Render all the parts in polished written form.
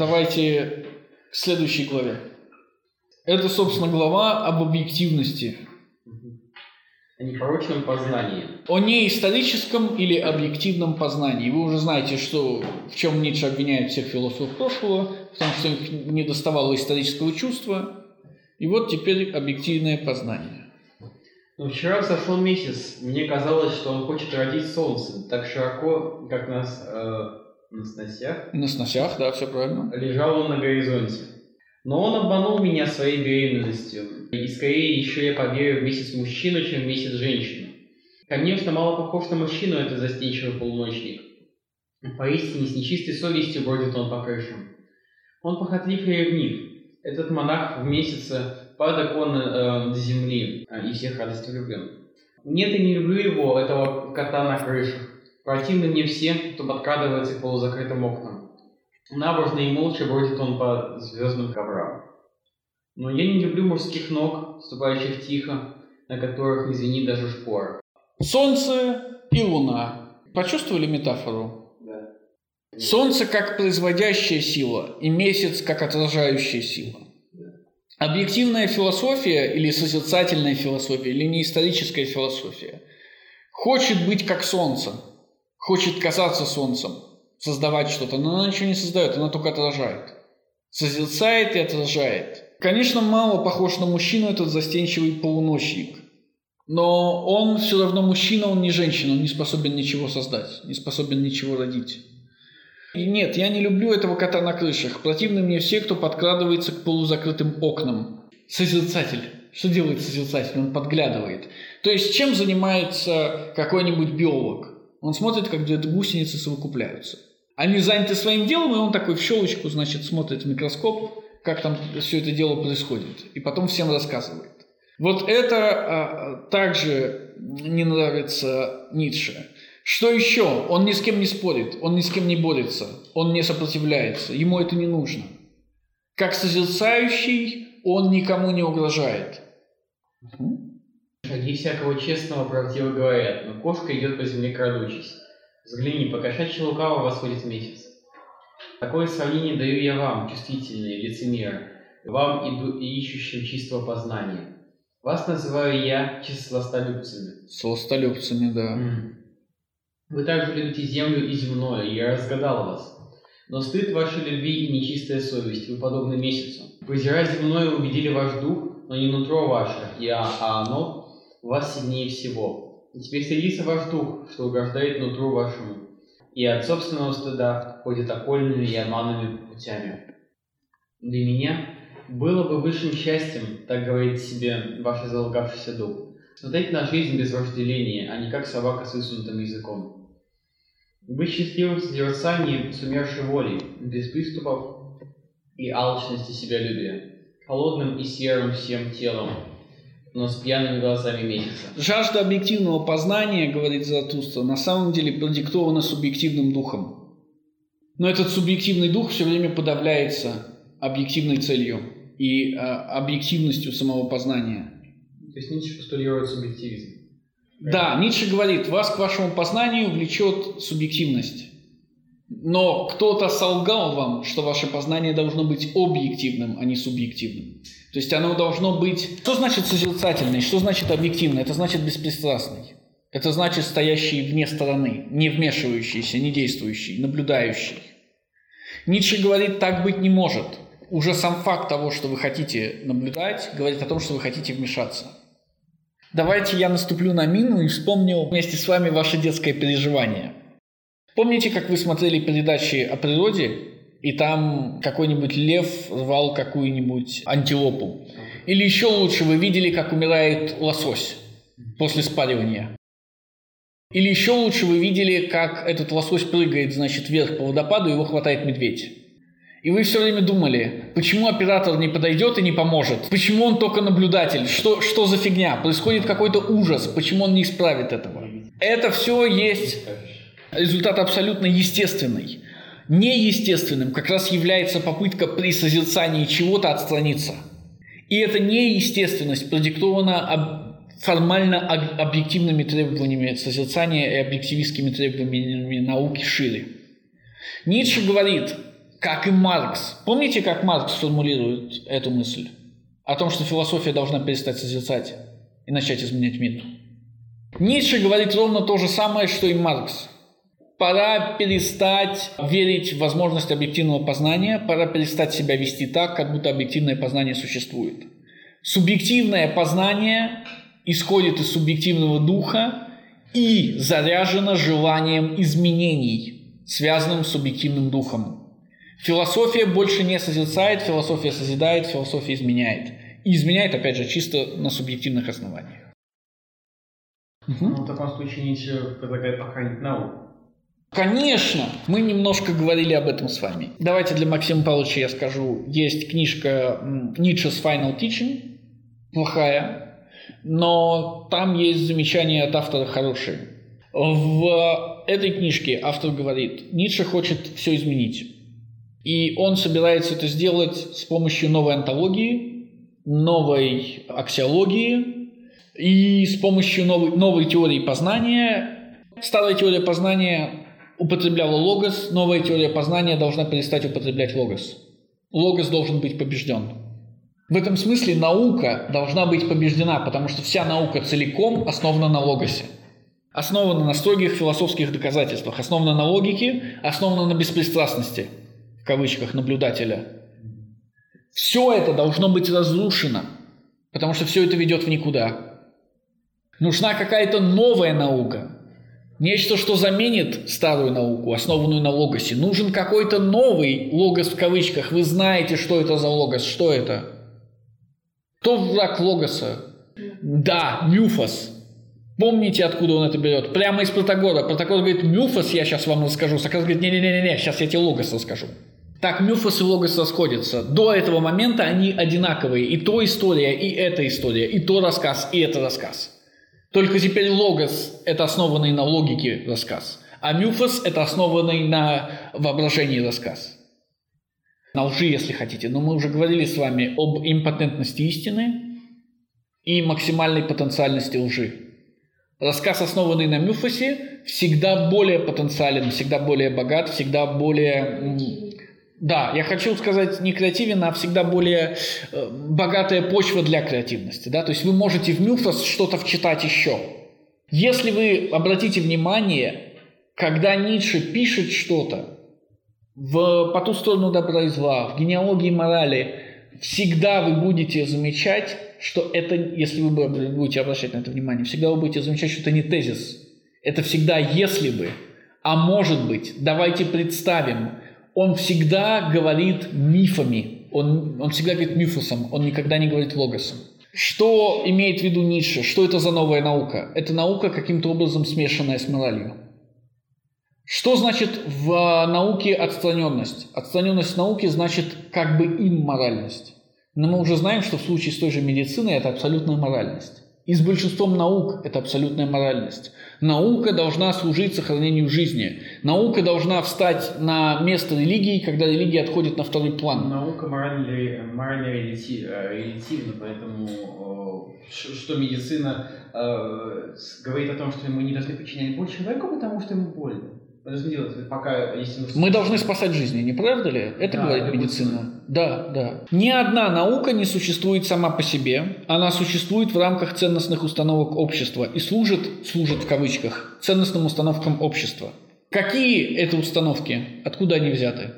давайте к следующей главе. Это, собственно, глава об объективности. О непорочном познании. О неисторическом или объективном познании. Вы уже знаете, что, в чем Ницше обвиняет всех философов прошлого, потому что их не доставало исторического чувства. И вот теперь объективное познание. Но вчера сошел месяц. Мне казалось, что он хочет родить солнце так широко, как нас на сносях. На сносях, да, все правильно. Лежал он на горизонте. Но он обманул меня своей беременностью. И скорее еще я поверю в месяц мужчину, чем в месяц женщину. Конечно, мало похож на мужчину этот застенчивый полуночник. Поистине, с нечистой совестью бродит он по крышам. Он похотлив и ревнив. Этот монах в месяце падок он до земли и всех радостью влюблен. Нет, я не люблю его, этого кота на крышах. Противны мне все, кто подкрадывается к полузакрытым окнам. Набожно и молча бродит он по звездным коврам. Но я не люблю мужских ног, ступающих тихо, на которых не звенит даже шпора. Солнце и луна. Почувствовали метафору? Да. Солнце как производящая сила и месяц как отражающая сила. Да. Объективная философия или созерцательная философия или неисторическая философия хочет быть как солнце, хочет казаться солнцем, создавать что-то, но она ничего не создает, она только отражает. Созерцает и отражает. Конечно, мало похож на мужчину этот застенчивый полуночник. Но он все равно мужчина, он не женщина, он не способен ничего создать, не способен ничего родить. И нет, я не люблю этого кота на крышах. Противны мне все, кто подкрадывается к полузакрытым окнам. Созерцатель. Что делает созерцатель? Он подглядывает. То есть, чем занимается какой-нибудь биолог? Он смотрит, как где-то гусеницы совокупляются. Они заняты своим делом, и он такой в щелочку, значит, смотрит в микроскоп, как там все это дело происходит, и потом всем рассказывает. Вот это также не нравится Ницше. Что еще? Он ни с кем не спорит, он ни с кем не борется, он не сопротивляется, ему это не нужно. Как созерцающий, он никому не угрожает. Шаги всякого честного правдиво говорят, но кошка идет по земле крадучись. Взгляни, покошачьи лукаво восходит месяц. Такое сравнение даю я вам, чувствительные лицемеры, вам иду и ищущим чистого познания. Вас называю я сластолюбцами. Сластолюбцами, да. Вы также любите землю и земное, я разгадал вас. Но стыд вашей любви и нечистая совесть, вы подобны месяцу. Презирая земное, убедили ваш дух, но не нутро ваше, а оно вас сильнее всего. И теперь садится ваш дух, что угождает нутру вашему. И от собственного стыда ходит окольными и обманными путями. Для меня было бы высшим счастьем, так говорит себе ваш залгавшийся дух, смотреть на жизнь без вожделения, а не как собака с высунутым языком. Вы счастливы в созерцании с умершей волей, без приступов и алчности себялюбия, холодным и серым всем телом, но с пьяными глазами месяца. Жажда объективного познания, говорит Заратустра, на самом деле продиктована субъективным духом. Но этот субъективный дух все время подавляется объективной целью и объективностью самого познания. То есть Ницше постулирует субъективизм. Да, Ницше говорит, вас к вашему познанию влечет субъективность. Но кто-то солгал вам, что ваше познание должно быть объективным, а не субъективным. То есть оно должно быть... Что значит созерцательный? Что значит объективный? Это значит беспристрастный. Это значит стоящий вне стороны, не вмешивающийся, не действующий, наблюдающий. Ницше говорит, так быть не может. Уже сам факт того, что вы хотите наблюдать, говорит о том, что вы хотите вмешаться. Давайте я наступлю на мину и вспомню вместе с вами ваше детское переживание. Помните, как вы смотрели передачи о природе, и там какой-нибудь лев рвал какую-нибудь антилопу? Или еще лучше, вы видели, как умирает лосось после спаривания? Или еще лучше, вы видели, как этот лосось прыгает, значит, вверх по водопаду, его хватает медведь? И вы все время думали, почему оператор не подойдет и не поможет? Почему он только наблюдатель? Что за фигня? Происходит какой-то ужас. Почему он не исправит этого? Это все есть... Результат абсолютно естественный. Неестественным как раз является попытка при созерцании чего-то отстраниться. И эта неестественность продиктована формально объективными требованиями созерцания и объективистскими требованиями науки шире. Ницше говорит, как и Маркс. Помните, как Маркс формулирует эту мысль? О том, что философия должна перестать созерцать и начать изменять мир. Ницше говорит ровно то же самое, что и Маркс. Пора перестать верить в возможность объективного познания, пора перестать себя вести так, как будто объективное познание существует. Субъективное познание исходит из субъективного духа и заряжено желанием изменений, связанным с субъективным духом. Философия больше не созерцает, философия созидает, философия изменяет. И изменяет, опять же, чисто на субъективных основаниях. В таком случае Ницше предлагает похоронить науку. Конечно, мы немножко говорили об этом с вами. Давайте для Максима Павловича я скажу. Есть книжка «Nietzsche's Final Teaching», плохая, но там есть замечания от автора хорошие. В этой книжке автор говорит, Ницше хочет все изменить. И он собирается это сделать с помощью новой онтологии, новой аксиологии и с помощью новой теории познания. Старая теория познания употребляла логос, новая теория познания должна перестать употреблять логос. Логос должен быть побежден. В этом смысле наука должна быть побеждена, потому что вся наука целиком основана на логосе. Основана на строгих философских доказательствах, основана на логике, основана на беспристрастности, в кавычках, наблюдателя. Все это должно быть разрушено, потому что все это ведет в никуда. Нужна какая-то новая наука. Нечто, что заменит старую науку, основанную на логосе. Нужен какой-то новый логос в кавычках. Вы знаете, что это за логос, что это? Кто враг логоса? Да, Мюфос. Помните, откуда он это берет? Прямо из Протагора. Протагор говорит, Мюфос я сейчас вам расскажу. Сократ говорит, не-не-не, сейчас я тебе логос расскажу. Так Мюфос и логос расходятся. До этого момента они одинаковые. И то история, и эта история. И то рассказ, и это рассказ. Только теперь логос – это основанный на логике рассказ, а мюфос – это основанный на воображении рассказ. На лжи, если хотите. Но мы уже говорили с вами об импотентности истины и максимальной потенциальности лжи. Рассказ, основанный на мюфосе, всегда более потенциален, всегда более богат, всегда более… Да, я хочу сказать не креативен, а всегда более богатая почва для креативности. Да? То есть вы можете в мюфос что-то вчитать еще. Если вы обратите внимание, когда Ницше пишет что-то в «По ту сторону добра и зла», в «Генеалогии морали», всегда вы будете замечать, что это, если вы будете обращать на это внимание, всегда вы будете замечать, что это не тезис. Это всегда «если бы», а «может быть», «давайте представим». Он всегда говорит мифами, он всегда говорит мифосом, он никогда не говорит логосом. Что имеет в виду Ницше? Что это за новая наука? Это наука, каким-то образом смешанная с моралью. Что значит в науке отстраненность? Отстраненность в науке значит как бы имморальность. Но мы уже знаем, что в случае с той же медициной это абсолютная моральность. И с большинством наук это абсолютная моральность. Наука должна служить сохранению жизни. Наука должна встать на место религии, когда религия отходит на второй план. Наука морально релятивна, поэтому что медицина говорит о том, что мы не должны причинять боль человеку, потому что ему больно. Мы должны спасать жизни, не правда ли? Это да, говорит медицина. Да. Ни одна наука не существует сама по себе. Она существует в рамках ценностных установок общества и служит в кавычках, ценностным установкам общества. Какие это установки? Откуда они взяты?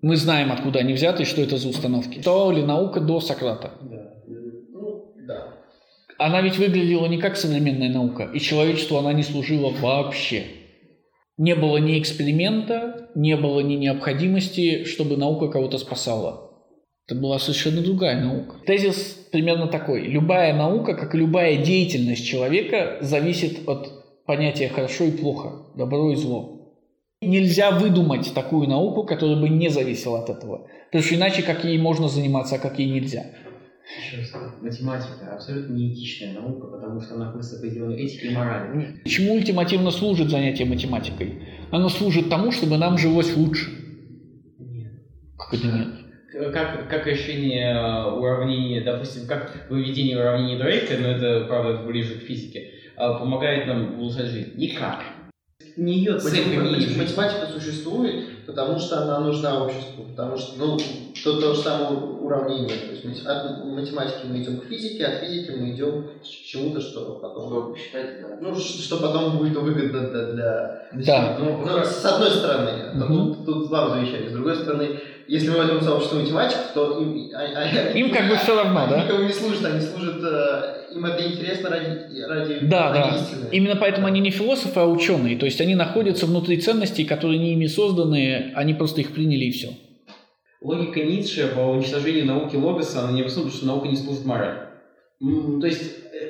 Мы знаем, откуда они взяты и что это за установки. Что ли наука до Сократа? Да. Она ведь выглядела не как современная наука, и человечеству она не служила вообще. Не было ни эксперимента, не было ни необходимости, чтобы наука кого-то спасала. Это была совершенно другая наука. Тезис примерно такой. Любая наука, как и любая деятельность человека, зависит от понятия «хорошо» и «плохо», «добро» и «зло». Нельзя выдумать такую науку, которая бы не зависела от этого. Потому что иначе как ей можно заниматься, а как ей нельзя. Еще раз, математика абсолютно не этичная наука, потому что она находится в пределах этики и морали. Чему ультимативно служит занятие математикой? Оно служит тому, чтобы нам жилось лучше. Нет. Как это нет? Как решение уравнения, допустим, как выведение уравнений Дрейка, но это, правда, ближе к физике, помогает нам улучшать жизнь? Никак. не ее цель. Математика существует, потому что она нужна обществу, потому что то же самое уравнение. То есть от математики мы идем к физике, от физики мы идем к чему-то, что потом считать, да. Что потом будет выгодно для да. С одной стороны, тут вам завещание, с другой стороны. Если мы возьмем сообщество математиков, то им как бы все равно, да? Никому не служат, они служат, им это интересно ради истины. Именно поэтому они не философы, а ученые. То есть они находятся внутри ценностей, которые не ими созданы, они просто их приняли и все. Логика Ницше по уничтожению науки логоса, она не обоснована, потому что наука не служит морали. То есть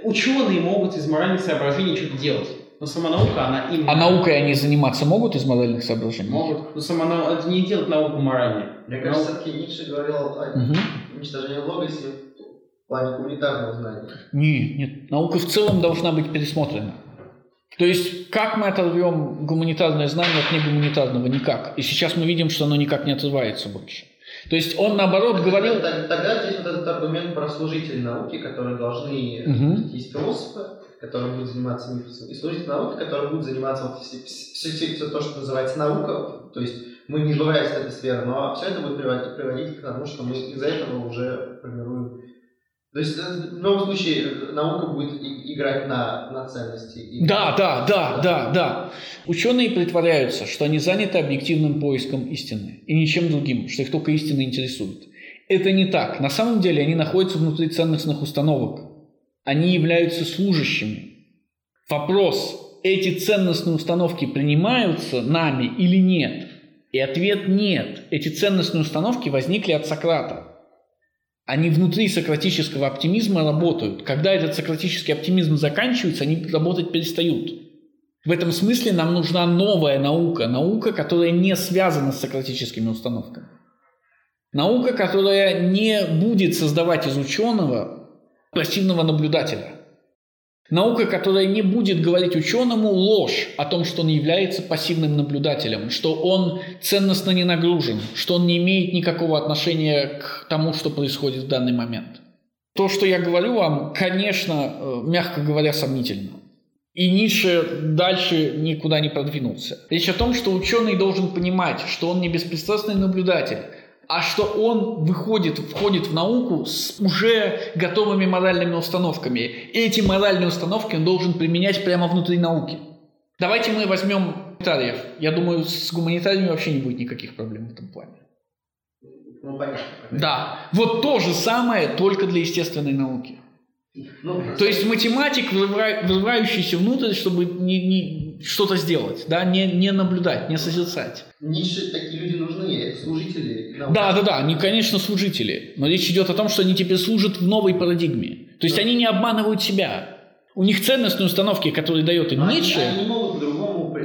ученые могут из моральных соображений что-то делать. Но сама наука, она именно... А наукой они заниматься могут из моральных соображений? Могут. Но сама наука... Это не делает науку моральной. Мне кажется, все-таки Ницше говорил о уничтожении логоса в плане гуманитарного знания. Нет. Наука в целом должна быть пересмотрена. То есть, как мы оторвем гуманитарное знание от негуманитарного? Никак. И сейчас мы видим, что оно никак не отрывается больше. То есть, он наоборот говорил... Тогда здесь вот этот аргумент про служителей науки, которые должны... Есть философы, которые будут заниматься мифосом, и служить науке, которые будут заниматься вот все то, что называется наука, то есть мы не избавляемся от этой сферы, но все это будет приводить к тому, что мы из-за этого уже формируем. То есть в любом случае наука будет играть на ценности. Да. Ученые притворяются, что они заняты объективным поиском истины и ничем другим, что их только истина интересует. Это не так. На самом деле они находятся внутри ценностных установок. Они являются служащими. Вопрос, эти ценностные установки принимаются нами или нет? И ответ – нет. Эти ценностные установки возникли от Сократа. Они внутри сократического оптимизма работают. Когда этот сократический оптимизм заканчивается, они работать перестают. В этом смысле нам нужна новая наука. Наука, которая не связана с сократическими установками. Наука, которая не будет создавать из ученого пассивного наблюдателя. Наука, которая не будет говорить ученому ложь о том, что он является пассивным наблюдателем, что он ценностно не нагружен, что он не имеет никакого отношения к тому, что происходит в данный момент. То, что я говорю вам, конечно, мягко говоря, сомнительно. И Ницше дальше никуда не продвинулся. Речь о том, что ученый должен понимать, что он не беспристрастный наблюдатель, а что он входит в науку с уже готовыми моральными установками. Эти моральные установки он должен применять прямо внутри науки. Давайте мы возьмем гуманитариев. Я думаю, с гуманитариями вообще не будет никаких проблем в этом плане. Понятно. Да. Вот то же самое, только для естественной науки. То есть математик, врывающийся внутрь, чтобы что-то сделать, да, не наблюдать, не созерцать. Ницше такие люди нужны, служители. Да, они, конечно, служители. Но речь идет о том, что они теперь служат в новой парадигме. То есть они не обманывают себя. У них ценностные установки, которые дает им Ницше. Они не могут по-другому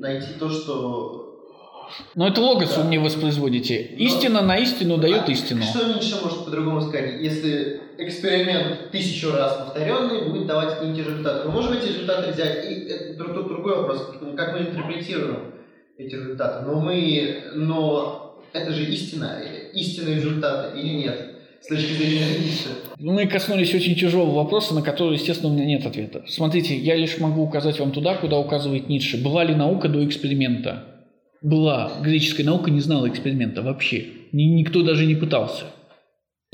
найти то, что... Но это логос вы мне воспроизводите. Истина на истину дает истину. Что Ницше может по-другому сказать, если эксперимент 1000 раз повторенный будет давать какие-нибудь результаты? Мы можем эти результаты взять, и это другой вопрос, как мы интерпретируем эти результаты. Но это же истина, истинные результаты или нет? С точки зрения Ницше. Мы коснулись очень тяжелого вопроса, на который, естественно, у меня нет ответа. Смотрите, я лишь могу указать вам туда, куда указывает Ницше. Была ли наука до эксперимента? Была. Греческая наука не знала эксперимента вообще. Никто даже не пытался.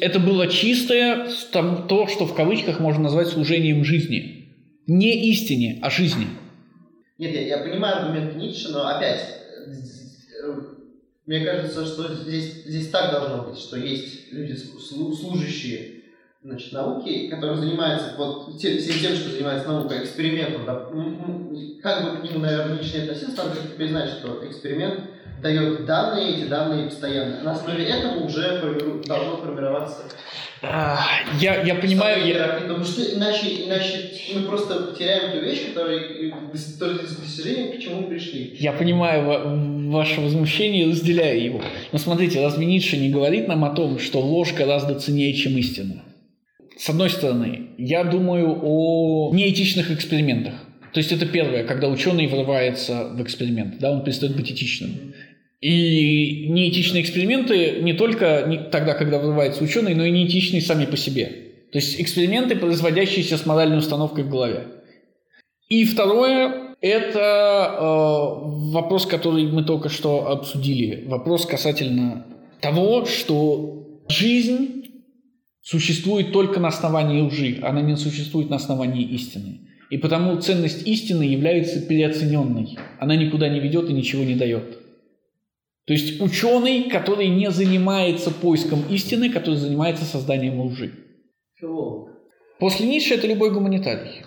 Это было чистое, то, что в кавычках можно назвать служением жизни. Не истине, а жизни. Нет, я понимаю аргумент Ницше, но опять, мне кажется, что здесь так должно быть, что есть люди, служащие науки, которые занимаются всем тем, что занимается наука, экспериментом. Как бы к нему, наверное, Ницше не относился, надо признать, что эксперимент дает данные, эти данные постоянно. На основе этого уже должно формироваться. Я понимаю. Потому что иначе мы просто теряем ту вещь, которая достижение, к чему пришли. Я понимаю ваше возмущение и разделяю его. Но смотрите, разве Ницше не говорит нам о том, что ложь гораздо ценнее, чем истина? С одной стороны, я думаю о неэтичных экспериментах. То есть это первое, когда ученый врывается в эксперимент, да, он перестает быть этичным. И неэтичные эксперименты не только тогда, когда врывается ученый, но и неэтичные сами по себе. То есть эксперименты, производящиеся с моральной установкой в голове. И второе, Это вопрос, который мы только что обсудили. Вопрос касательно того, что жизнь существует только на основании лжи. Она не существует на основании истины. И потому ценность истины является переоцененной. Она никуда не ведет и ничего не дает. То есть ученый, который не занимается поиском истины, который занимается созданием лжи. Филолог. После Ницше это любой гуманитарий.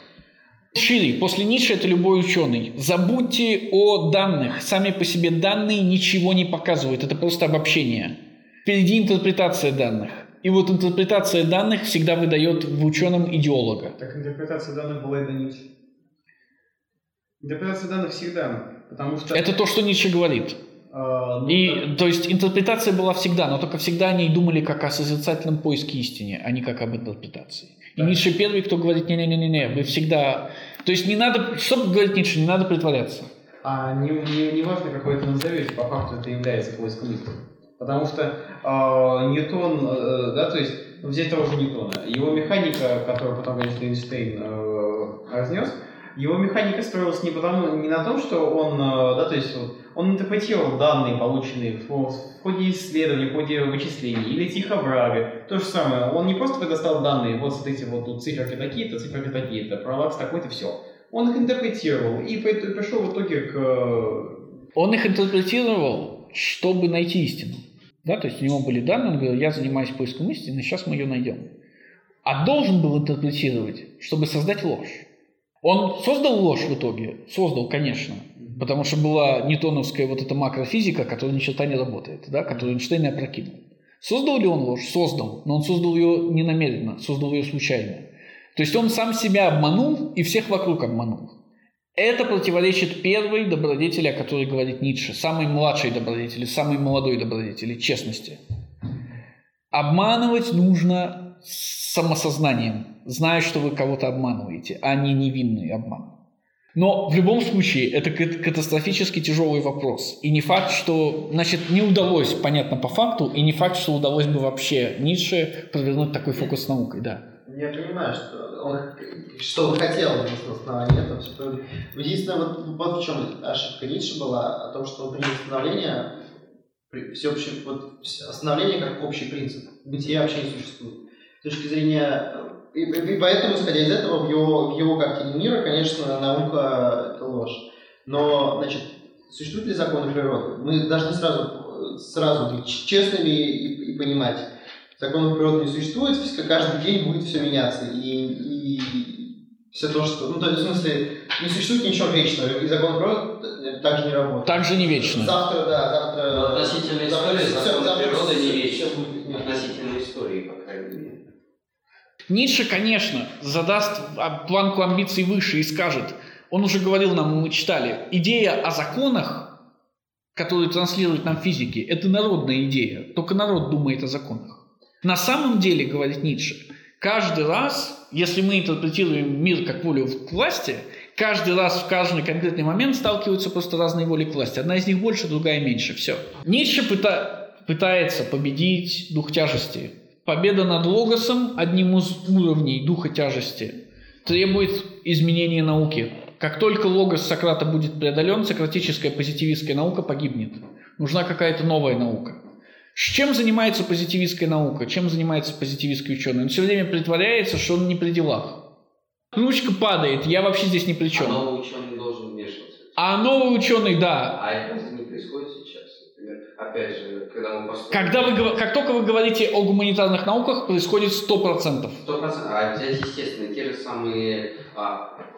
Шире. После Ницше это любой ученый. Забудьте о данных. Сами по себе данные ничего не показывают. Это просто обобщение. Впереди интерпретация данных. И вот интерпретация данных всегда выдает в ученом идеолога. Так интерпретация данных была и до Ницше. Интерпретация данных всегда. Потому что... Это то, что Ницше говорит. То есть интерпретация была всегда, но только всегда они думали как о созерцательном поиске истины, а не как об интерпретации. Да. И Ницше первый, кто говорит, не-не-не-не, вы всегда... То есть не надо, чтобы говорить Ницше, не надо притворяться. А не важно, какой это назовете, по факту это является поиском истины. Потому что Ньютон, да, то есть взять того же Ньютона, его механика, которую потом, конечно, Эйнштейн разнес, его механика строилась не на том, что он, да, то есть он интерпретировал данные, полученные в ходе исследований, в ходе вычислений, или тихо в раве. То же самое, он не просто предоставил данные, вот смотрите, вот тут циферки такие-то, пролакс такой-то, все. Он их интерпретировал и пришел в итоге к... Он их интерпретировал, чтобы найти истину. Да, то есть у него были данные, он говорил, я занимаюсь поиском истины, сейчас мы ее найдем. А должен был интерпретировать, чтобы создать ложь. Он создал ложь в итоге? Создал, конечно. Потому что была ньютоновская вот эта макрофизика, которая ни черта не работает, да, которую Эйнштейн опрокинул. Создал ли он ложь? Создал. Но он создал ее не намеренно, создал ее случайно. То есть он сам себя обманул и всех вокруг обманул. Это противоречит первой добродетели, о которой говорит Ницше. Самой младшей добродетели, самой молодой добродетели, честности. Обманывать нужно самосознанием, зная, что вы кого-то обманываете, а не невинный обман. Но в любом случае это катастрофически тяжелый вопрос. И не факт, что... Значит, не удалось, понятно, по факту, и не факт, что удалось бы вообще Ницше провернуть такой фокус с наукой, да. Я понимаю, что он хотел на основании этого. Единственное, вот в чем ошибка Ницше была, о том, что он принял становление как общий принцип. Бытия вообще не существует. С точки зрения... И поэтому, исходя из этого, в его картине мира, конечно, наука – это ложь. Но, значит, существуют ли законы природы? Мы должны сразу быть честными и понимать. Законов природы не существует, каждый день будет все меняться. И все то, что... Ну, то есть, в смысле, не существует ничего вечного, и закон природы также не работает. Также не вечно. Завтра... Но относительно истории законы природы не вечны. Относительно истории, по крайней мере. Ницше, конечно, задаст планку амбиций выше и скажет, он уже говорил нам, мы читали, идея о законах, которые транслируют нам физики, это народная идея, только народ думает о законах. На самом деле, говорит Ницше, каждый раз, если мы интерпретируем мир как волю к власти, каждый раз в каждый конкретный момент сталкиваются просто разные воли к власти. Одна из них больше, другая меньше. Все. Ницше пытается победить дух тяжести. Победа над логосом, одним из уровней духа тяжести, требует изменения науки. Как только логос Сократа будет преодолен, сократическая позитивистская наука погибнет. Нужна какая-то новая наука. Чем занимается позитивистская наука? Чем занимается позитивистский ученый? Он все время притворяется, что он не при делах. Ручка падает, я вообще здесь ни при чем. А новый ученый должен вмешиваться. А новый ученый, да. А это не происходит сейчас. Опять же, как только вы говорите о гуманитарных науках, происходит 100%. 100%. А взять, естественно, те же самые...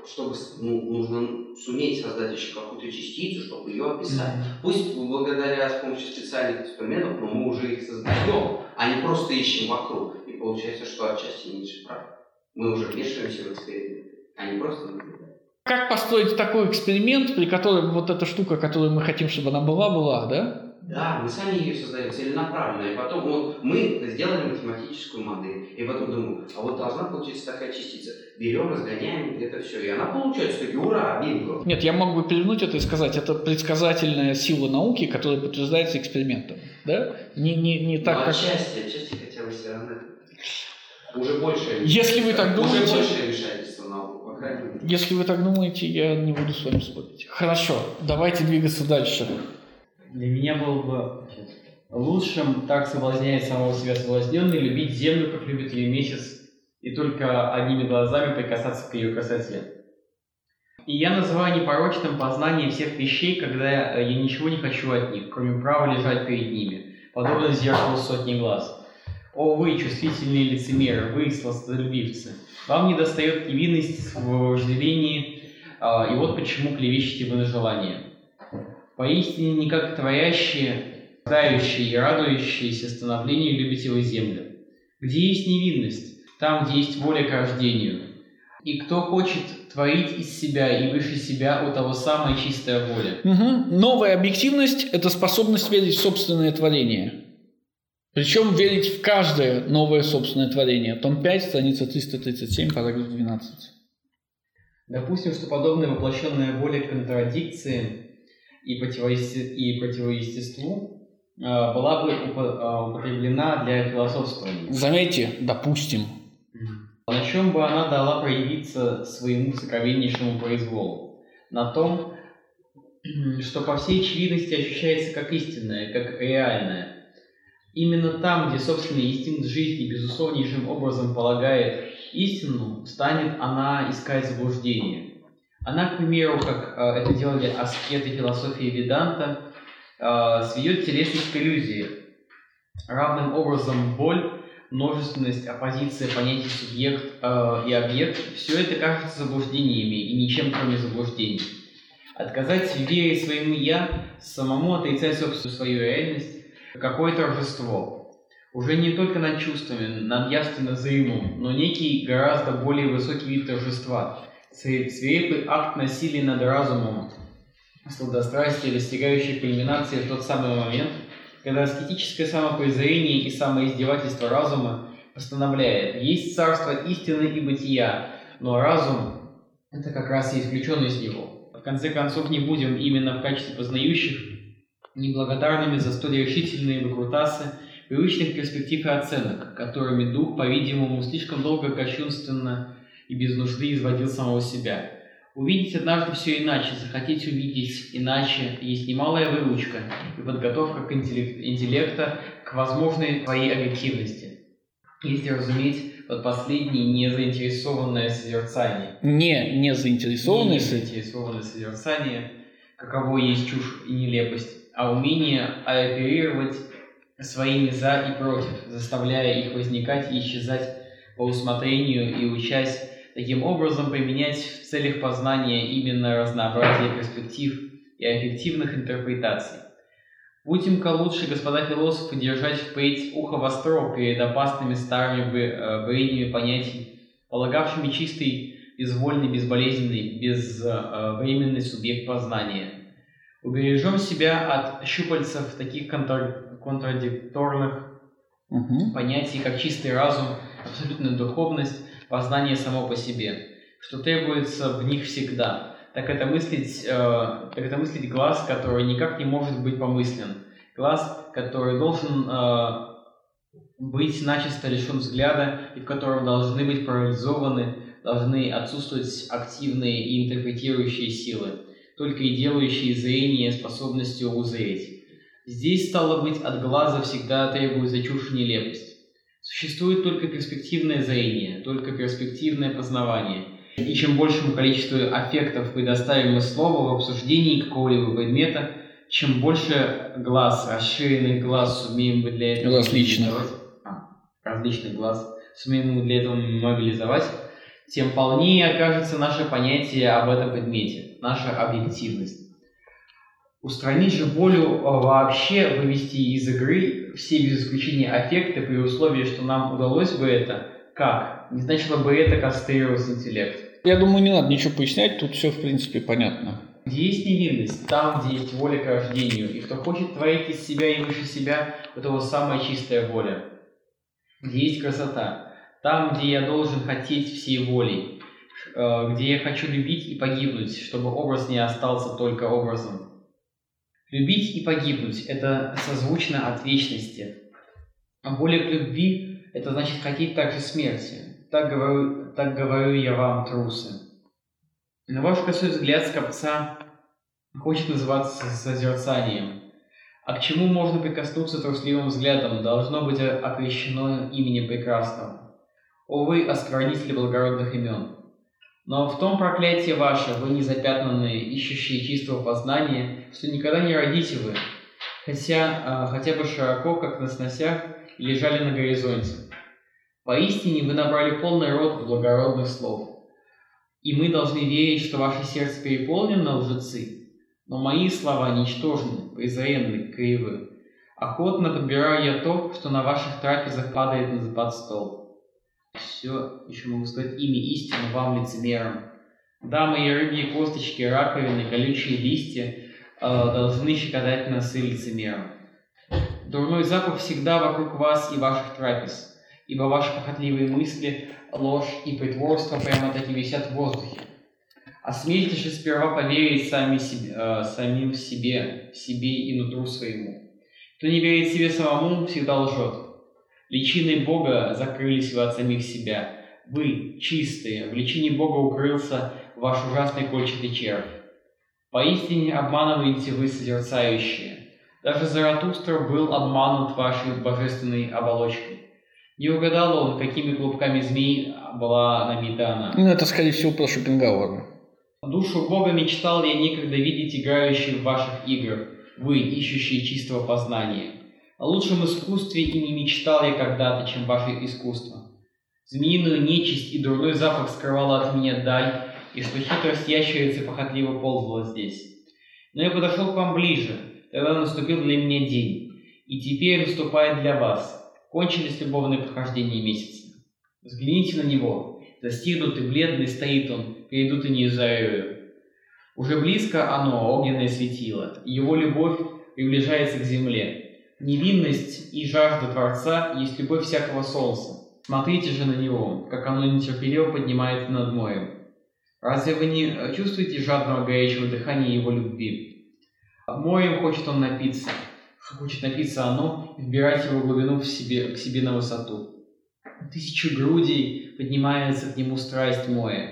чтобы нужно суметь создать еще какую-то частицу, чтобы ее описать. Пусть благодаря с помощью специальных инструментов, но мы уже их создаем, а не просто ищем вокруг. И получается, что отчасти Ницше прав. Мы уже вмешиваемся в эксперимент, а не просто наблюдаем. Как построить такой эксперимент, при котором вот эта штука, которую мы хотим, чтобы она была, да? Да, мы сами ее создаем целенаправленно, и потом мы сделали математическую модель, и потом думаем, а вот должна получиться такая частица. Берем, разгоняем, это все, и она получается, и ура, бинго. Нет, я мог бы перевернуть это и сказать, это предсказательная сила науки, которая подтверждается экспериментом, да? Не так, но как... отчасти хотя бы все равно. Уже больше... Если вы так думаете... Уже больше вмешательства науки. Если вы так думаете, я не буду с вами спорить. Хорошо, давайте двигаться дальше. Для меня было бы лучшим так соблазняет самого себя соблазненный, любить землю, как любит ее месяц, и только одними глазами прикасаться к ее красоте. И я называю непорочным познание всех вещей, когда я ничего не хочу от них, кроме права лежать перед ними, подобно зеркалу сотни глаз. О, вы, чувствительные лицемеры, вы, сластолюбивцы, вам недостает невинности в вожделении, и вот почему клевещете вы на желание. Поистине, никак творящие, дающие и радующиеся становлению любите вы землю. Где есть невинность, там, где есть воля к рождению. И кто хочет творить из себя и выше себя, у того самая чистая воля. Угу. Новая объективность – это способность верить в собственное творение. Причем верить в каждое новое собственное творение. Том 5, страница 337, параграф 12. Допустим, что подобная воплощенная воля к контрадикции и противоестеству была бы употреблена для философствования. Заметьте, допустим. На чем бы она дала проявиться своему сокровеннейшему произволу? На том, что по всей очевидности ощущается как истинное, как реальное. Именно там, где собственный инстинкт жизни безусловнейшим образом полагает истину, станет она искать заблуждение. Она, к примеру, как это делали аскеты философии Веданта, сведет телесность к иллюзии. Равным образом боль, множественность, оппозиция понятий субъект и объект – все это кажется заблуждениями и ничем, кроме заблуждений. Отказать в вере своему «я», самому отрицать собственную свою реальность, какое торжество! Уже не только над чувствами, над явственно зримым, но некий гораздо более высокий вид торжества, свирепый акт насилия над разумом, сладострастие, достигающее кульминации в тот самый момент, когда аскетическое самопрезрение и самоиздевательство разума постановляет: есть царство истины и бытия, но разум – это как раз и исключен из него. В конце концов, не будем именно в качестве познающих неблагодарными за столь решительные выкрутасы привычных перспектив и оценок, которыми дух, по-видимому, слишком долго, кощунственно и без нужды изводил самого себя. Увидеть однажды все иначе, захотеть увидеть иначе, есть немалая выручка и подготовка к интеллекта к возможной своей объективности, если разуметь под последнее незаинтересованное созерцание. Незаинтересованное созерцание, каково есть чушь и нелепость, а умение оперировать своими «за» и «против», заставляя их возникать и исчезать по усмотрению и учась, таким образом применять в целях познания именно разнообразие перспектив и аффективных интерпретаций. Будем-ка лучше, господа философы, держать впредь ухо востро перед опасными старыми бреднями понятий, полагавшими чистый, безвольный, безболезненный, безвременный субъект познания. Убережем себя от щупальцев таких контрадикторных понятий, как чистый разум, абсолютная духовность, познание само по себе. Что требуется в них всегда, так это мыслить глаз, который никак не может быть помыслен. Глаз, который должен быть начисто лишен взгляда и в котором должны быть парализованы, должны отсутствовать активные и интерпретирующие силы, только и делающие зрение способностью узреть. Здесь, стало быть, от глаза всегда требуется чушь и нелепость. Существует только перспективное зрение, только перспективное познавание. И чем большему количеству аффектов предоставим мы слово в обсуждении какого-либо предмета, чем больше глаз, расширенных глаз, сумеем мы для этого мобилизовать, тем полнее окажется наше понятие об этом предмете, наша объективность. Устранить же волю вообще, вывести из игры все без исключения аффекты при условии, что нам удалось бы это, как? Не значило бы это кастрировать интеллект. Я думаю, не надо ничего пояснять, тут все в принципе понятно. Где есть невинность, там, где есть воля к рождению, и кто хочет творить из себя и выше себя, у того самая чистая воля. Где есть красота, там, где я должен хотеть всей волей, где я хочу любить и погибнуть, чтобы образ не остался только образом. Любить и погибнуть – это созвучно от вечности. Воля к любви – это значит хотеть также смерти. Так говорю я вам, трусы. На ваш косой взгляд скопца хочет называться созерцанием. А к чему можно прикоснуться трусливым взглядом, должно быть окрещено именем прекрасного. Увы, осквернитель благородных имен. Но в том проклятии ваше, вы незапятнанные, ищущие чистого познания, что никогда не родите вы, хотя бы широко, как на сносях, лежали на горизонте. Поистине вы набрали полный рот благородных слов. И мы должны верить, что ваше сердце переполнено лжецы. Но мои слова ничтожны, презренны, кривы. Охотно подбираю я то, что на ваших трапезах падает под стол. Все, еще могу сказать, имя истины вам лицемерам. Да, мои рыбьи косточки, раковины, колючие листья должны щекотать носы лицемерам. Дурной запах всегда вокруг вас и ваших трапез. Ибо ваши похотливые мысли, ложь и притворство прямо-таки висят в воздухе. Осмельтесь же сперва поверить самим себе и нутру своему. Кто не верит себе самому, всегда лжет. Личиной Бога закрылись вы от самих себя. Вы, чистые, в личине Бога укрылся ваш ужасный кольчатый червь. Поистине обманываете вы созерцающие. Даже Заратустра был обманут вашей божественной оболочкой. Не угадал он, какими клубками змеи была набита она. Ну, это, скорее всего, про Шопенгауэра. Душу Бога мечтал я некогда видеть играющей в ваших играх, вы, ищущие чистого познания. О лучшем искусстве и не мечтал я когда-то, чем ваше искусство. Змеиную нечисть и дурной запах скрывала от меня даль, и что хитрость ящерицы похотливо ползала здесь. Но я подошел к вам ближе, тогда наступил для меня день, и теперь наступает для вас. Кончились любовные похождения месяца. Взгляните на него. Застигнут и бледный стоит он, перейдут и не зарею. Уже близко оно, огненное светило. Его любовь приближается к земле. Невинность и жажда Творца есть любовь всякого солнца. Смотрите же на него, как оно нетерпеливо поднимается над морем. Разве вы не чувствуете жадного горячего дыхания его любви? Морем хочет напиться оно, вбирать его глубину к себе на высоту. Тысячу грудей поднимается к нему страсть моя.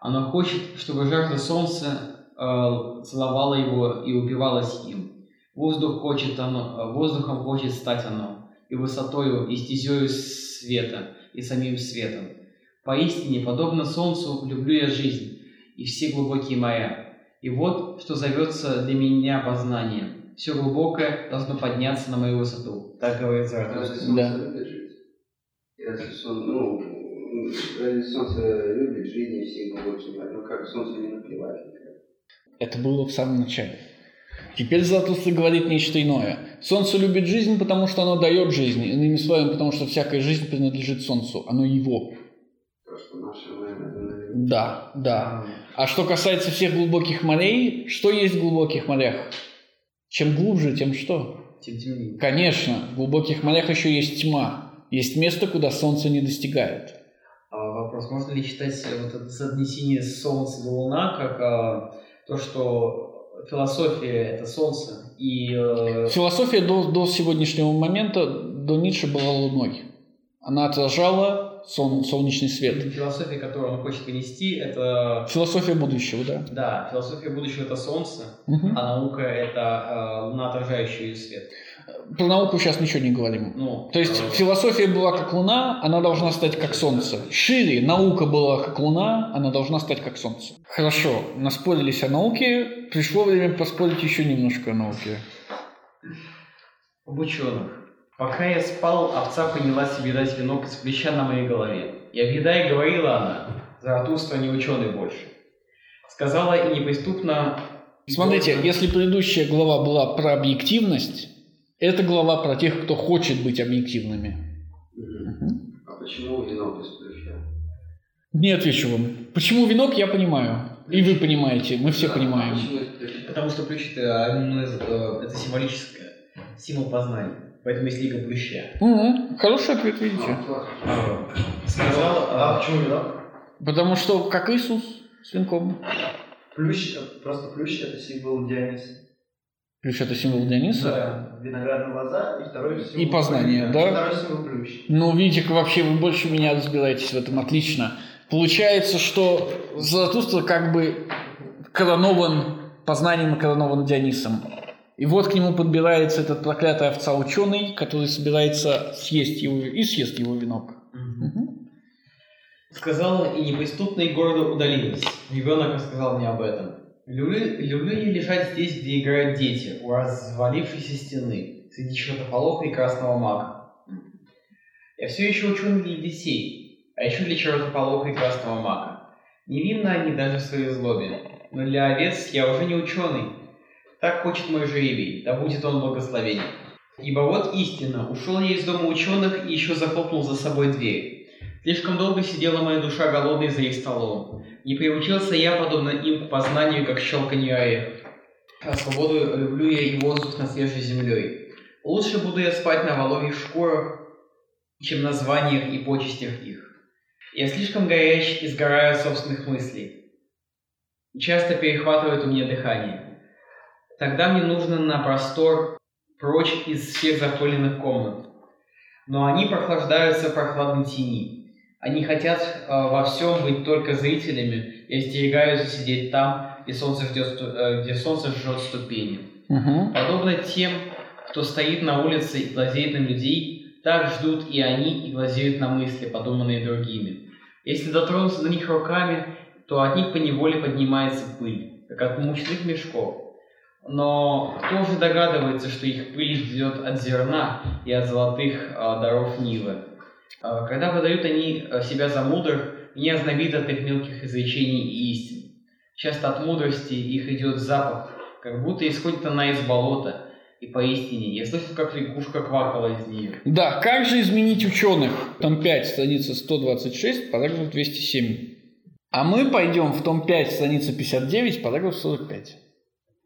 Оно хочет, чтобы жажда солнца целовала его и упивалась им. Воздухом хочет стать оно, и высотою, и стезею света, и самим светом. Поистине, подобно солнцу, люблю я жизнь, и все глубокие моря. И вот, что зовется для меня познанием. Все глубокое должно подняться на мою высоту. Так говорит Заратустра. Да. Солнце любит жизнь и все глубокие моря. Ну как, солнце не наплевать. Это было в самом начале. Теперь Заратустра говорит нечто иное. Солнце любит жизнь, потому что оно дает жизнь. Иными словами, потому что всякая жизнь принадлежит солнцу. Оно его. То, что наше время. Да, да. А что касается всех глубоких морей, что есть в глубоких морях? Чем глубже, тем что? Тем темнее. Конечно, в глубоких морях еще есть тьма. Есть место, куда солнце не достигает. Вопрос, можно ли считать вот это соотнесение солнца и луна, как то, что философия – это солнце? И, философия до сегодняшнего момента, до Ницше, была луной. Она отражала солнечный свет. Философия, которую он хочет принести, это... Философия будущего, да? Да, философия будущего – это солнце, а наука – это луна, отражающая свет. Про науку сейчас ничего не говорим. То есть философия была как луна, она должна стать как солнце. Шире наука была как луна, она должна стать как солнце. Хорошо, наспорились о науке, пришло время поспорить еще немножко о науке. Об ученых. Пока я спал, овца принялась объедать венок из плеча на моей голове. И объедая, говорила она, Заратустра не ученый больше. Сказала и неприступно... Смотрите, если предыдущая глава была про объективность, эта глава про тех, кто хочет быть объективными. А почему венок из плеча? Не отвечу вам. Почему венок, я понимаю. И вы понимаете, мы все понимаем. Потому что плющ это символическое, символ познания. Поэтому есть Лига Плюща. Хороший ответ, видите. Сказал, почему венок? Потому что, как Иисус с венком. Плющ это символ Диониса. Плющ это символ Диониса? Да, виноградные лоза и второй символ. И познание, да? Второй символ Плющ. Ну, видите, вообще вы больше меня разбираетесь в этом, отлично. Получается, что Заратустра как бы коронован познанием, коронован Дионисом. И вот к нему подбирается этот проклятый овца-ученый, который собирается съесть его, и съест его венок. Сказал, и неприступные города удалились. Ребенок рассказал мне об этом. Люблю я лежать здесь, где играют дети, у развалившейся стены, среди чертополоха и красного мага. Я все еще ученый для детей, а еще для чертополоха и красного мага. Невинны они даже в своей злобе, но для овец я уже не ученый. Так хочет мой жребий, да будет он благословен. Ибо вот истина, ушел я из дома ученых и еще захлопнул за собой дверь. Слишком долго сидела моя душа голодной за их столом. Не приучился я, подобно им, к познанию, как щелканью орех. А свободу люблю я и воздух над свежей землей. Лучше буду я спать на воловьих шкурах, чем на званиях и почестях их. Я слишком горяч и сгораю от собственных мыслей. Часто перехватывает у меня дыхание. Тогда мне нужно на простор, прочь из всех запыленных комнат. Но они прохлаждаются в прохладной тени. Они хотят во всем быть только зрителями и остерегаются сидеть там, где солнце жжет ступени. Подобно тем, кто стоит на улице и глазеет на людей, так ждут и они и глазеют на мысли, подуманные другими. Если дотронуться до них руками, то от них поневоле поднимается пыль, как от мучных мешков. Но кто же догадывается, что их пыль идет от зерна и от золотых даров Нивы? Когда подают они себя за мудрых, меня ознобит от их мелких изречений и истин. Часто от мудрости их идет запах, как будто исходит она из болота. И поистине, я слышал, как лягушка квакала из нее. Да, как же изменить ученых? Том 5, страница 126, параграф 207. А мы пойдем в том 5, страница 59, параграф 45.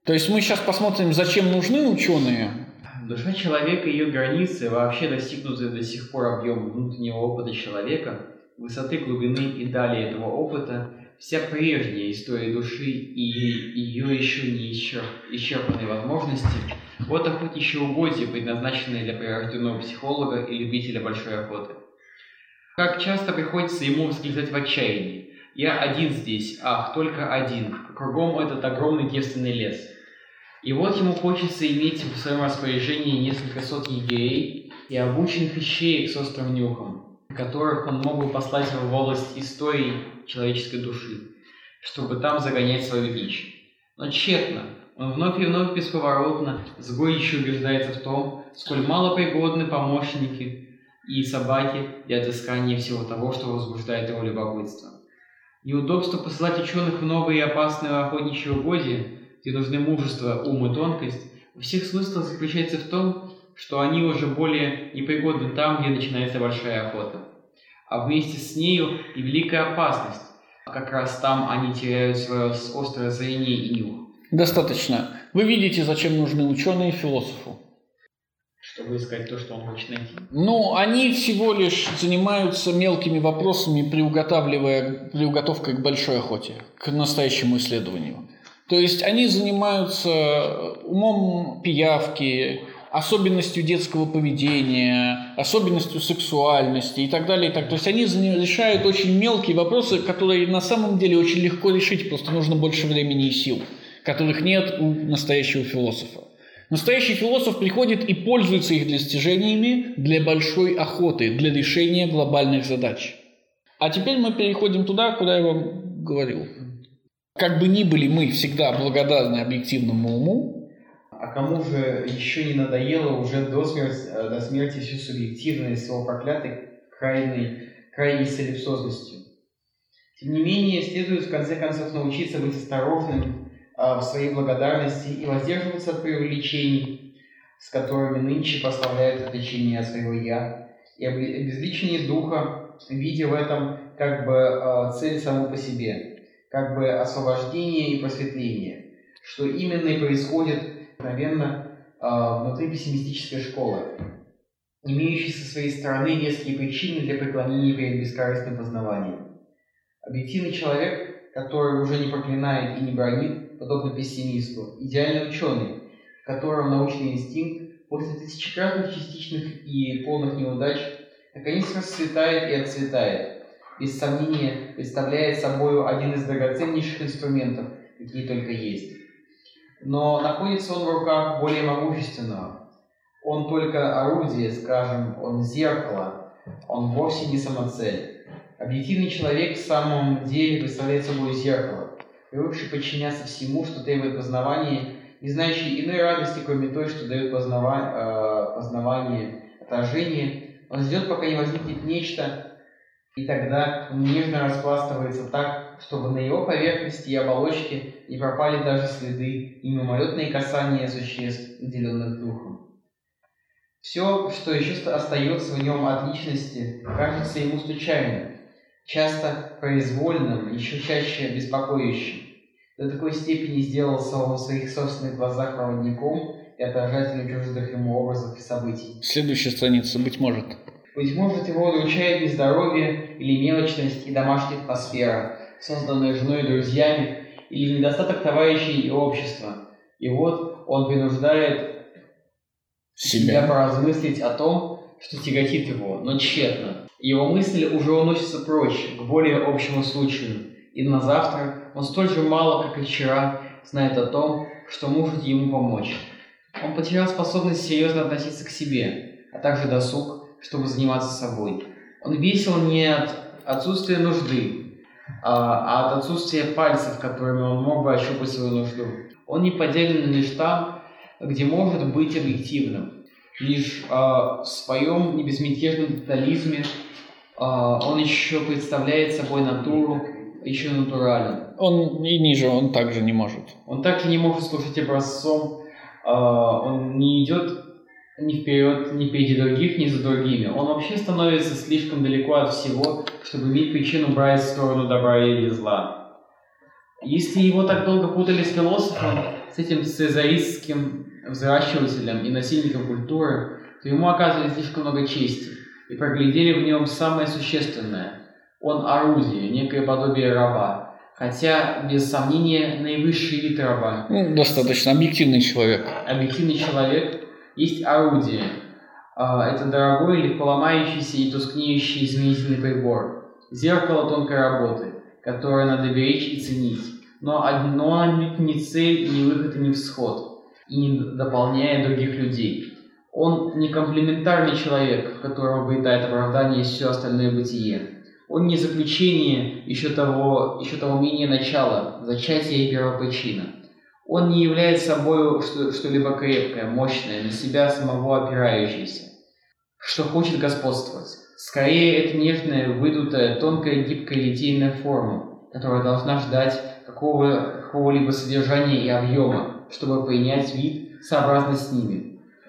То есть мы сейчас посмотрим, зачем нужны ученые. Душа человека и ее границы, вообще достигнутые до сих пор объем внутреннего опыта человека, высоты, глубины и дали этого опыта, вся прежняя история души и ее еще не исчерпанные возможности, вот охотничьи угодья, предназначенные для прирожденного психолога и любителя большой охоты. Как часто приходится ему восклицать в отчаянии: «Я один здесь, ах, только один, кругом этот огромный девственный лес». И вот ему хочется иметь в своем распоряжении несколько сот егерей и обученных ищеек с острым нюхом, которых он мог бы послать в волость истории человеческой души, чтобы там загонять свою дичь. Но тщетно, он вновь и вновь бесповоротно с горечью убеждается в том, сколь мало пригодны помощники и собаки для отыскания всего того, что возбуждает его любопытство. Неудобство посылать ученых в новые и опасные охотничьи угодья, где нужны мужество, ум и тонкость, во всех смыслах заключается в том, что они уже более непригодны там, где начинается большая охота. А вместе с нею и великая опасность, а как раз там они теряют свое острое зрение и нюх. Достаточно. Вы видите, зачем нужны ученые философу. Чтобы искать то, что он хочет найти. Ну, они всего лишь занимаются мелкими вопросами, приуготовкой к большой охоте, к настоящему исследованию. То есть они занимаются умом пиявки, особенностью детского поведения, особенностью сексуальности и так далее. То есть они решают очень мелкие вопросы, которые на самом деле очень легко решить, просто нужно больше времени и сил, которых нет у настоящего философа. Настоящий философ приходит и пользуется их достижениями для большой охоты, для решения глобальных задач. А теперь мы переходим туда, куда я вам говорил. Как бы ни были мы всегда благодарны объективному уму. А кому же еще не надоело уже до смерти всю субъективность его проклятой крайней солипсозностью? Тем не менее, следует в конце концов научиться быть осторожным в своей благодарности и воздерживаться от преувеличений, с которыми нынче прославляют отречение от своего «я», и обезличение духа, видя в этом как бы цель саму по себе, как бы освобождение и просветление, что именно и происходит, наверное, внутри пессимистической школы, имеющей со своей стороны веские причины для преклонения перед бескорыстным познаванием. Объективный человек, который уже не проклинает и не бронит, подобно пессимисту, идеальный ученый, которому научный инстинкт после тысячекратных частичных и полных неудач наконец расцветает и отцветает, без сомнения, представляет собой один из драгоценнейших инструментов, какие только есть. Но находится он в руках более могущественного. Он только орудие, скажем, он зеркало, он вовсе не самоцель. Объективный человек в самом деле представляет собой зеркало, привыкший подчиняться всему, что требует познавания, не знающий иной радости, кроме той, что дает познавание, отражение. Он ждет, пока не возникнет нечто, и тогда он нежно распластывается так, чтобы на его поверхности и оболочке не пропали даже следы и мимолетные касания существ, наделенных духом. Все, что еще остается в нем от личности, кажется ему случайным, часто произвольным, еще чаще беспокоящим. До такой степени сделался он в своих собственных глазах проводником и отражателем чуждых ему образов и событий. Следующая страница, быть может. Быть может, его удручает нездоровье или мелочность и домашняя атмосфера, созданная женой и друзьями, или недостаток товарищей и общества. И вот он принуждает себя поразмыслить о том, что тяготит его, но тщетно. Его мысли уже уносятся прочь, к более общему случаю, и на завтра он столь же мало, как и вчера, знает о том, что может ему помочь. Он потерял способность серьезно относиться к себе, а также досуг, чтобы заниматься собой. Он весел не от отсутствия нужды, а от отсутствия пальцев, которыми он мог бы ощупать свою нужду. Он не поделен лишь там, где может быть объективным. Лишь в своем небезмятежном детализме он еще представляет собой натуру, еще натурален. Он и ниже, он также не может. Он также не может служить образцом, он не идет ни вперед, ни впереди других, ни за другими. Он вообще становится слишком далеко от всего, чтобы иметь причину брать в сторону добра или зла. Если его так долго путали с философом, с этим цезаристским взращивателем и насильником культуры, то ему оказывали слишком много чести и проглядели в нем самое существенное. Он орудие, некое подобие раба, хотя, без сомнения, наивысший вид раба. Ну, достаточно объективный человек. Объективный человек есть орудие. Это дорогой, легко ломающийся и тускнеющий измерительный прибор. Зеркало тонкой работы, которое надо беречь и ценить. Но одно не цель, ни выход, ни всход, и не дополняет других людей. Он не комплементарный человек, в котором обретает оправдание и все остальное бытие. Он не заключение еще того менее начала, зачатия и первопричина. Он не является собой что-либо крепкое, мощное, на себя самого опирающееся, что хочет господствовать. Скорее, это нежная, выдутая, тонкая, гибкая литейная форма, которая должна ждать какого-либо содержания и объема, чтобы принять вид сообразно с ними.